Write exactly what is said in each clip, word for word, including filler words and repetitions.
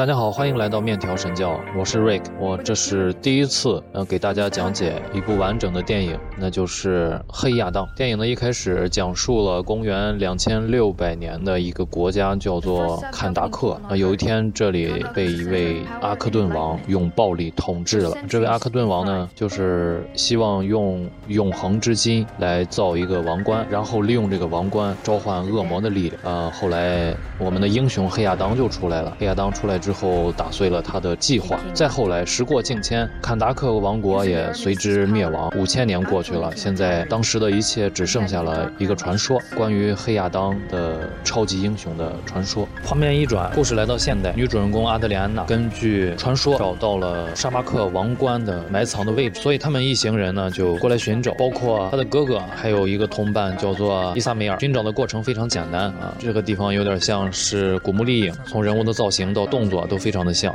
大家好，欢迎来到面条神教，我是 Rick， 我这是第一次呃给大家讲解一部完整的电影，那就是《黑亚当》。电影的一开始讲述了公元两千六百年的一个国家叫做坎达克，那有一天这里被一位阿克顿王用暴力统治了。这位阿克顿王呢，就是希望用永恒之金来造一个王冠，然后利用这个王冠召唤恶魔的力量。呃，后来我们的英雄黑亚当就出来了，黑亚当出来之后之后打碎了他的计划。再后来时过境迁，坎达克王国也随之灭亡。五千年过去了，现在当时的一切只剩下了一个传说，关于黑亚当的超级英雄的传说。画面一转，故事来到现代，女主人公阿德里安娜根据传说找到了沙巴克王冠的埋藏的位置，所以他们一行人呢就过来寻找，包括他的哥哥还有一个同伴叫做伊萨梅尔。寻找的过程非常简单啊，这个地方有点像是古墓丽影，从人物的造型到动作都非常的像。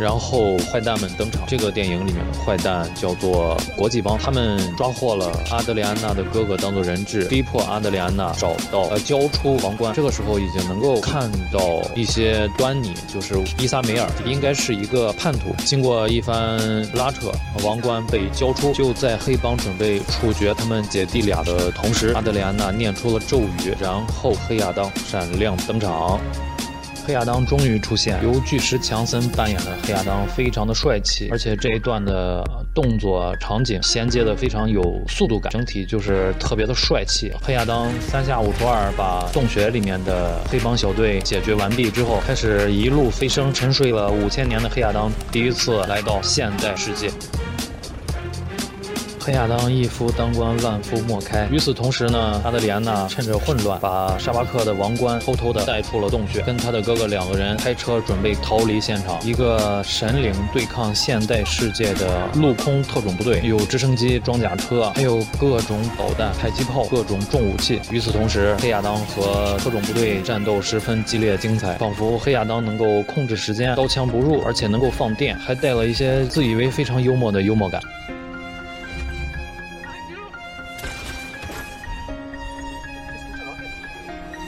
然后坏蛋们登场，这个电影里面的坏蛋叫做国际帮，他们抓获了阿德里安娜的哥哥当做人质，逼迫阿德里安娜找到呃交出王冠。这个时候已经能够看到一些端倪，就是伊萨梅尔应该是一个叛徒，经过一番拉扯，王冠被交出。就在黑帮准备处决他们姐弟俩的同时，阿德里安娜念出了咒语，然后黑亚当闪亮登场。黑亚当终于出现，由巨石强森扮演的黑亚当非常的帅气，而且这一段的动作场景衔接的非常有速度感，整体就是特别的帅气。黑亚当三下五除二把洞穴里面的黑帮小队解决完毕之后，开始一路飞升，沉睡了五千年的黑亚当第一次来到现代世界。黑亚当一夫当关，万夫莫开。与此同时呢，阿德里安娜趁着混乱，把沙巴克的王冠偷偷的带出了洞穴，跟他的哥哥两个人开车准备逃离现场。一个神灵对抗现代世界的陆空特种部队，有直升机、装甲车，还有各种导弹、迫击炮、各种重武器。与此同时，黑亚当和特种部队战斗十分激烈精彩，仿佛黑亚当能够控制时间，刀枪不入，而且能够放电，还带了一些自以为非常幽默的幽默感。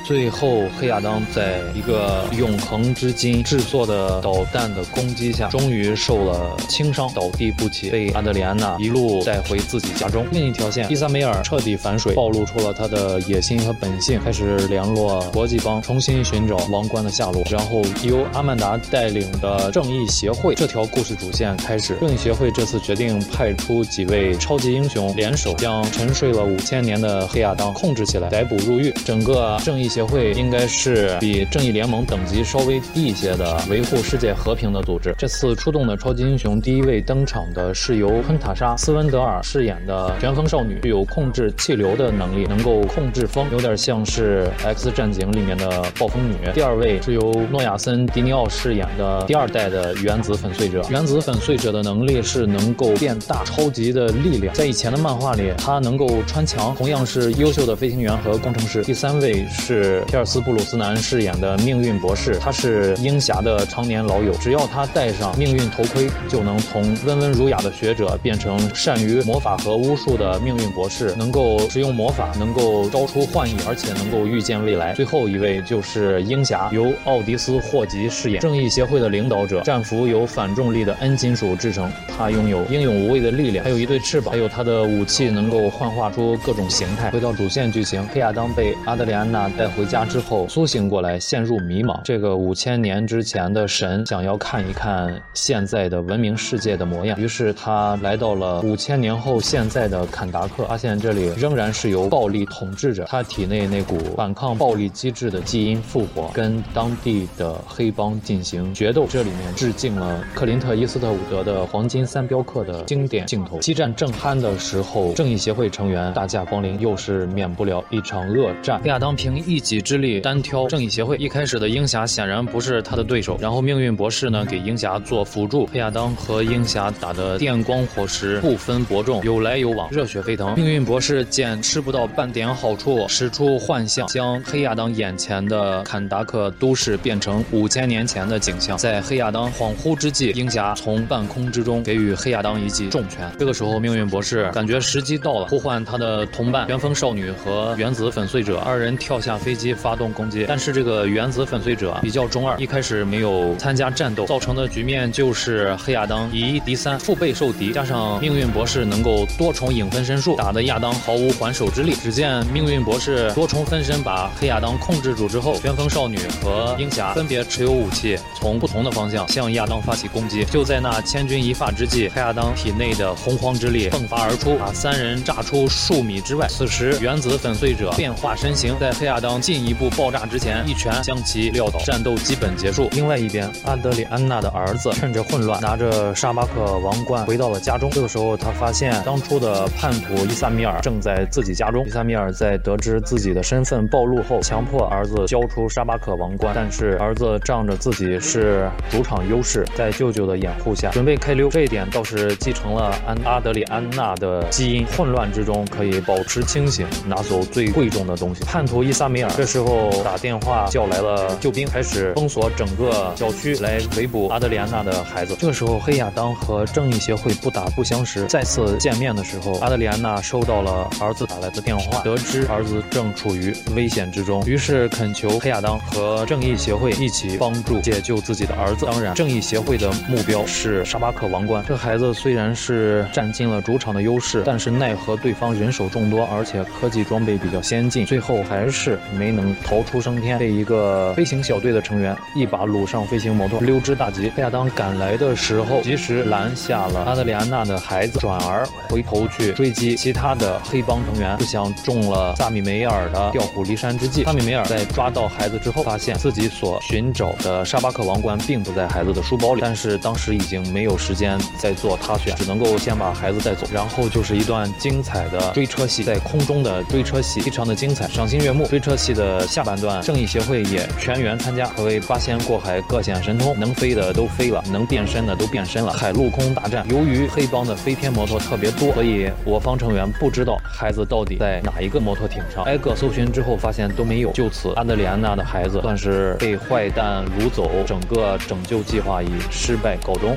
最后，黑亚当在一个永恒之金制作的导弹的攻击下，终于受了轻伤，倒地不起，被阿德里安娜一路带回自己家中。另一条线，伊萨梅尔彻底反水，暴露出了他的野心和本性，开始联络国际帮，重新寻找王冠的下落。然后，由阿曼达带领的正义协会这条故事主线开始。正义协会这次决定派出几位超级英雄联手，将沉睡了五千年的黑亚当控制起来，逮捕入狱。整个正义协会应该是比正义联盟等级稍微低一些的维护世界和平的组织。这次出动的超级英雄第一位登场的是由昆塔莎·斯温德尔饰演的旋风少女，具有控制气流的能力，能够控制风，有点像是 X 战警里面的暴风女。第二位是由诺亚森·迪尼奥饰演的第二代的原子粉碎者，原子粉碎者的能力是能够变大，超级的力量，在以前的漫画里她能够穿墙，同样是优秀的飞行员和工程师。第三位是皮尔斯·布鲁斯南饰演的命运博士，他是鹰侠的常年老友，只要他戴上命运头盔，就能从温文儒雅的学者变成善于魔法和巫术的命运博士，能够使用魔法，能够招出幻影，而且能够预见未来。最后一位就是鹰侠，由奥迪斯·霍吉饰演，正义协会的领导者，战服由反重力的 N 金属制成，他拥有英勇无畏的力量，还有一对翅膀，还有他的武器能够幻化出各种形态。回到主线剧情，黑亚当被阿德里安娜带回家之后苏醒过来，陷入迷茫。这个五千年之前的神想要看一看现在的文明世界的模样，于是他来到了五千年后现在的坎达克，发现这里仍然是由暴力统治着，他体内那股反抗暴力机制的基因复活，跟当地的黑帮进行决斗。这里面致敬了克林特·伊斯特伍德的《黄金三镖客》的经典镜头。激战正酣的时候，正义协会成员大驾光临，又是免不了一场恶战。亚当凭一己之力单挑正义协会，一开始的鹰侠显然不是他的对手，然后命运博士呢给鹰侠做辅助，黑亚当和鹰侠打得电光火石，不分伯仲，有来有往，热血沸腾。命运博士见吃不到半点好处，使出幻象，将黑亚当眼前的坎达克都市变成五千年前的景象。在黑亚当恍惚之际，鹰侠从半空之中给予黑亚当一记重拳。这个时候命运博士感觉时机到了，呼唤他的同伴旋风少女和原子粉碎者，二人跳下飞飞机发动攻击，但是这个原子粉碎者比较中二，一开始没有参加战斗，造成的局面就是黑亚当以一敌三，腹背受敌，加上命运博士能够多重影分身术，打得亚当毫无还手之力。只见命运博士多重分身把黑亚当控制住之后，旋风少女和鹰侠分别持有武器，从不同的方向向亚当发起攻击。就在那千钧一发之际，黑亚当体内的洪荒之力迸发而出，把三人炸出数米之外。此时原子粉碎者变化身形，在黑亚当进一步爆炸之前，一拳将其撂倒，战斗基本结束。另外一边，阿德里安娜的儿子趁着混乱，拿着沙巴克王冠回到了家中。这个时候他发现当初的叛徒伊萨米尔正在自己家中。伊萨米尔在得知自己的身份暴露后，强迫儿子交出沙巴克王冠，但是儿子仗着自己是主场优势，在舅舅的掩护下准备开溜。这一点倒是继承了安阿德里安娜的基因，混乱之中可以保持清醒，拿走最贵重的东西。叛徒伊萨米尔这时候打电话叫来了救兵，开始封锁整个小区来围捕阿德里安娜的孩子。这个时候黑亚当和正义协会不打不相识，再次见面的时候，阿德里安娜收到了儿子打来的电话，得知儿子正处于危险之中，于是恳求黑亚当和正义协会一起帮助解救自己的儿子。当然正义协会的目标是沙巴克王冠，这孩子虽然是占尽了主场的优势，但是奈何对方人手众多，而且科技装备比较先进，最后还是没能逃出升天，被一个飞行小队的成员一把掳上飞行摩托溜之大吉。黑亚当赶来的时候及时拦下了阿德里安娜的孩子，转而回头去追击其他的黑帮成员，不想中了萨米梅尔的调虎离山之计。萨米梅尔在抓到孩子之后，发现自己所寻找的沙巴克王冠并不在孩子的书包里，但是当时已经没有时间再做他选，只能够先把孩子带走。然后就是一段精彩的追车戏，在空中的追车戏非常的精彩，赏心悦目。追车戏的下半段，正义协会也全员参加，可谓八仙过海，各显神通，能飞的都飞了，能变身的都变身了。海陆空大战，由于黑帮的飞天摩托特别多，所以我方成员不知道孩子到底在哪一个摩托艇上，挨个搜寻之后发现都没有。就此，阿德里安娜的孩子算是被坏蛋掳走，整个拯救计划以失败告终。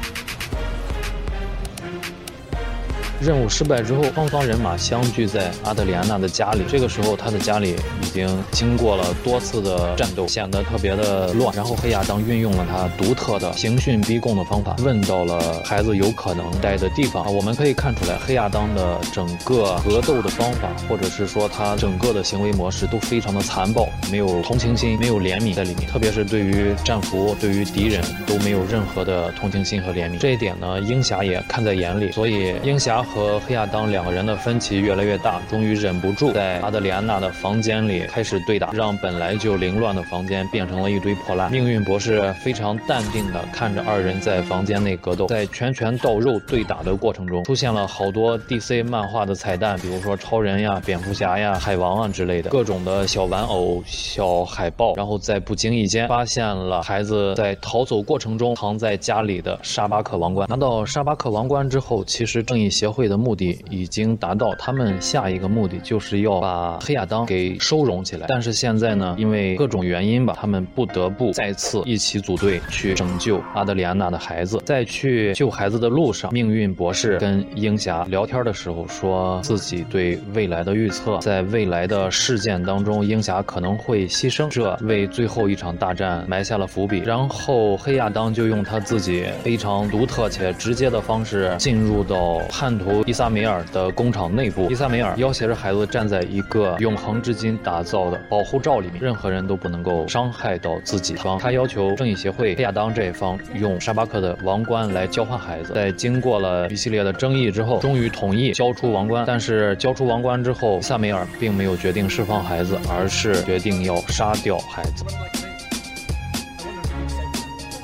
任务失败之后，双方人马相聚在阿德里安娜的家里。这个时候她的家里已经经过了多次的战斗，显得特别的乱。然后黑亚当运用了他独特的刑讯逼供的方法，问到了孩子有可能待的地方。我们可以看出来，黑亚当的整个格斗的方法，或者是说他整个的行为模式都非常的残暴，没有同情心，没有怜悯在里面，特别是对于战俘，对于敌人都没有任何的同情心和怜悯。这一点呢，鹰侠也看在眼里，所以鹰侠和黑亚当两个人的分歧越来越大，终于忍不住在阿德里安娜的房间里开始对打，让本来就凌乱的房间变成了一堆破烂。命运博士非常淡定的看着二人在房间内格斗，在拳拳到肉对打的过程中，出现了好多 D C 漫画的彩蛋，比如说超人呀、蝙蝠侠呀、海王啊之类的各种的小玩偶、小海报。然后在不经意间发现了孩子在逃走过程中藏在家里的沙巴克王冠。拿到沙巴克王冠之后，其实正义协会会的目的已经达到，他们下一个目的就是要把黑亚当给收容起来。但是现在呢，因为各种原因吧，他们不得不再次一起组队去拯救阿德里安娜的孩子。在去救孩子的路上，命运博士跟鹰侠聊天的时候说自己对未来的预测，在未来的事件当中，鹰侠可能会牺牲，这为最后一场大战埋下了伏笔。然后黑亚当就用他自己非常独特且直接的方式进入到叛徒伊萨梅尔的工厂内部，伊萨梅尔要挟着孩子站在一个永恒之金打造的保护罩里面，任何人都不能够伤害到自己方。他要求正义协会黑亚当这一方用沙巴克的王冠来交换孩子。在经过了一系列的争议之后，终于同意交出王冠。但是交出王冠之后，伊萨梅尔并没有决定释放孩子，而是决定要杀掉孩子。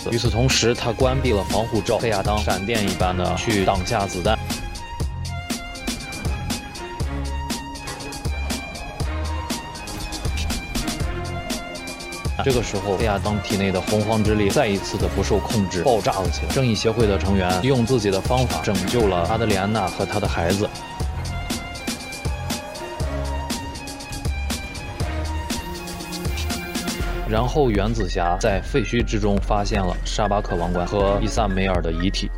与此同时，他关闭了防护罩，黑亚当闪电一般的去挡下子弹。这个时候，黑亚当体内的洪荒之力再一次的不受控制，爆炸了起来。正义协会的成员用自己的方法拯救了阿德里安娜和她的孩子。然后原子侠在废墟之中发现了沙巴克王冠和伊萨梅尔的遗体。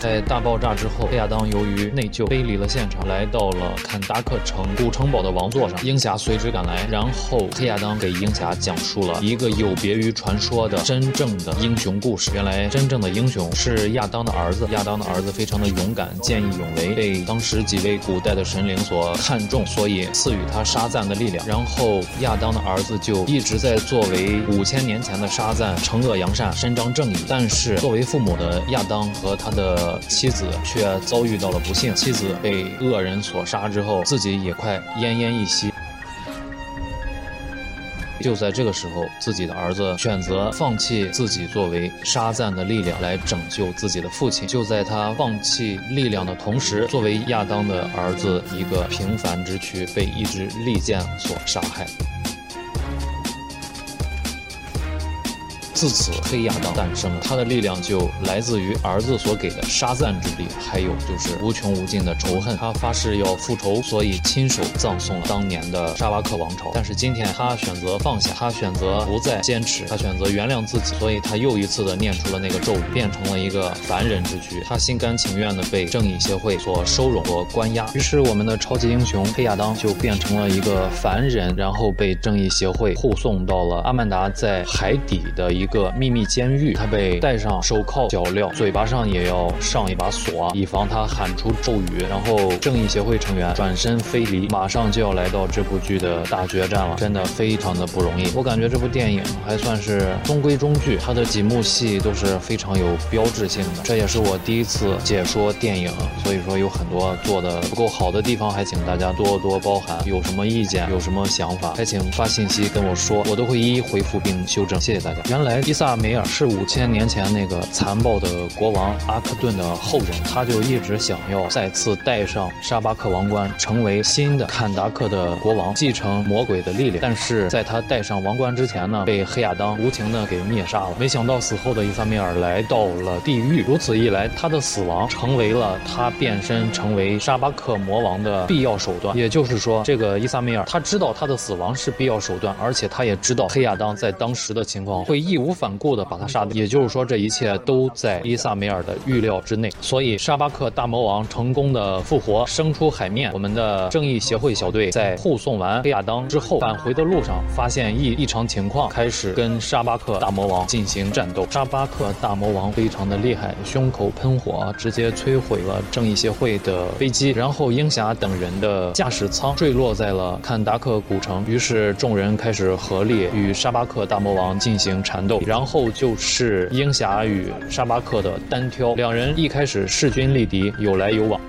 在大爆炸之后，黑亚当由于内疚背离了现场，来到了坎达克城古城堡的王座上。鹰侠随之赶来，然后黑亚当给鹰侠讲述了一个有别于传说的真正的英雄故事。原来真正的英雄是亚当的儿子，亚当的儿子非常的勇敢，见义勇为，被当时几位古代的神灵所看重，所以赐予他沙赞的力量。然后亚当的儿子就一直在作为五千年前的沙赞惩恶扬善，伸张正义。但是作为父母的亚当和他的妻子却遭遇到了不幸，妻子被恶人所杀之后，自己也快奄奄一息。就在这个时候，自己的儿子选择放弃自己作为沙赞的力量来拯救自己的父亲。就在他放弃力量的同时，作为亚当的儿子一个平凡之躯被一支利剑所杀害。自此，黑亚当诞生了，他的力量就来自于儿子所给的沙赞之力，还有就是无穷无尽的仇恨。他发誓要复仇，所以亲手葬送了当年的沙巴克王朝。但是今天，他选择放下，他选择不再坚持，他选择原谅自己，所以他又一次的念出了那个咒语，变成了一个凡人之躯。他心甘情愿的被正义协会所收容和关押。于是，我们的超级英雄黑亚当就变成了一个凡人，然后被正义协会护送到了阿曼达在海底的一个。一个秘密监狱，他被戴上手铐脚镣，嘴巴上也要上一把锁，以防他喊出咒语。然后正义协会成员转身飞离，马上就要来到这部剧的大决战了，真的非常的不容易。我感觉这部电影还算是中规中矩，它的几幕戏都是非常有标志性的。这也是我第一次解说电影，所以说有很多做的不够好的地方，还请大家多多包涵。有什么意见，有什么想法，还请发信息跟我说，我都会一一回复并修正。谢谢大家。原来伊萨梅尔是五千年前那个残暴的国王阿克顿的后人，他就一直想要再次戴上沙巴克王冠，成为新的坎达克的国王，继承魔鬼的力量。但是在他戴上王冠之前呢，被黑亚当无情的给灭杀了。没想到死后的伊萨梅尔来到了地狱，如此一来，他的死亡成为了他变身成为沙巴克魔王的必要手段。也就是说，这个伊萨梅尔他知道他的死亡是必要手段，而且他也知道黑亚当在当时的情况会义无反顾的把他杀掉，也就是说这一切都在伊萨梅尔的预料之内。所以沙巴克大魔王成功的复活，生出海面。我们的正义协会小队在护送完黑亚当之后，返回的路上发现异异常情况，开始跟沙巴克大魔王进行战斗。沙巴克大魔王非常的厉害，胸口喷火，直接摧毁了正义协会的飞机，然后鹰侠等人的驾驶舱坠落在了坎达克古城。于是众人开始合力与沙巴克大魔王进行缠斗。然后就是鹰侠与沙巴克的单挑，两人一开始势均力敌，有来有往。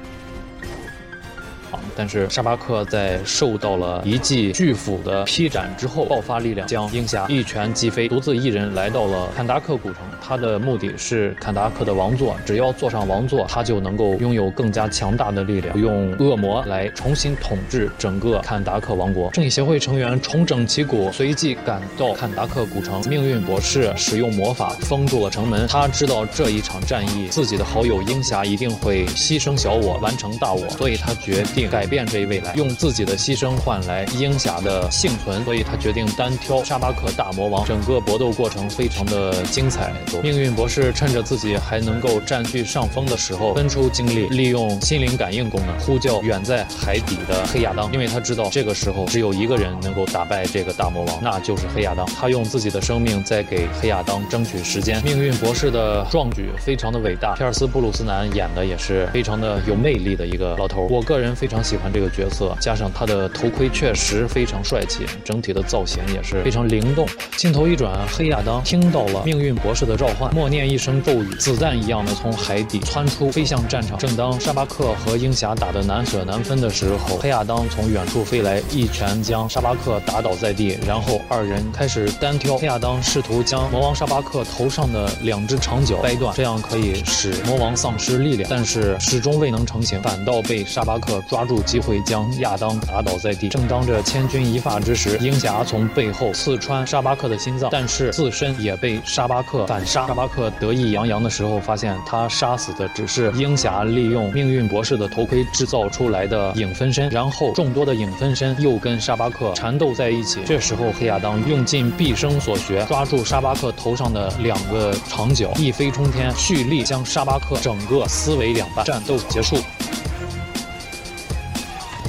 但是沙巴克在受到了一记巨斧的劈斩之后，爆发力量将鹰侠一拳击飞，独自一人来到了坎达克古城。他的目的是坎达克的王座，只要坐上王座，他就能够拥有更加强大的力量，用恶魔来重新统治整个坎达克王国。正义协会成员重整旗鼓，随即赶到坎达克古城。命运博士使用魔法封住了城门，他知道这一场战役，自己的好友鹰侠一定会牺牲小我，完成大我，所以他决定改变这一未来，用自己的牺牲换来鹰侠的幸存。所以他决定单挑沙巴克大魔王。整个搏斗过程非常的精彩，命运博士趁着自己还能够占据上风的时候，分出精力，利用心灵感应功能呼叫远在海底的黑亚当，因为他知道这个时候只有一个人能够打败这个大魔王，那就是黑亚当。他用自己的生命在给黑亚当争取时间。命运博士的壮举非常的伟大，皮尔斯·布鲁斯南演的也是非常的有魅力的一个老头，我个人非常喜欢这个角色，加上他的头盔确实非常帅气，整体的造型也是非常灵动。镜头一转，黑亚当听到了命运博士的召唤，默念一声咒语，子弹一样的从海底窜出，飞向战场。正当沙巴克和鹰侠打得难舍难分的时候，黑亚当从远处飞来，一拳将沙巴克打倒在地，然后二人开始单挑。黑亚当试图将魔王沙巴克头上的两只长角掰断，这样可以使魔王丧失力量，但是始终未能成行，反倒被沙巴克抓住机会将亚当打倒在地。正当这千钧一发之时，鹰侠从背后刺穿沙巴克的心脏，但是自身也被沙巴克反杀。沙巴克得意洋洋的时候，发现他杀死的只是鹰侠利用命运博士的头盔制造出来的影分身，然后众多的影分身又跟沙巴克缠斗在一起。这时候，黑亚当用尽毕生所学，抓住沙巴克头上的两个长角，一飞冲天，蓄力将沙巴克整个撕为两半。战斗结束。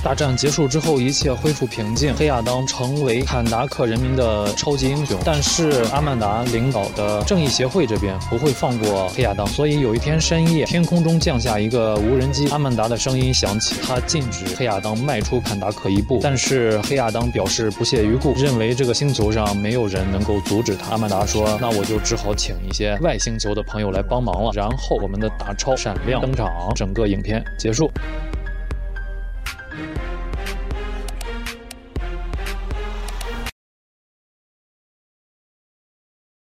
大战结束之后，一切恢复平静。黑亚当成为坎达克人民的超级英雄，但是阿曼达领导的正义协会这边不会放过黑亚当，所以有一天深夜，天空中降下一个无人机。阿曼达的声音响起，他禁止黑亚当迈出坎达克一步，但是黑亚当表示不屑于顾，认为这个星球上没有人能够阻止他。阿曼达说：“那我就只好请一些外星球的朋友来帮忙了。”然后我们的大超闪亮登场，整个影片结束。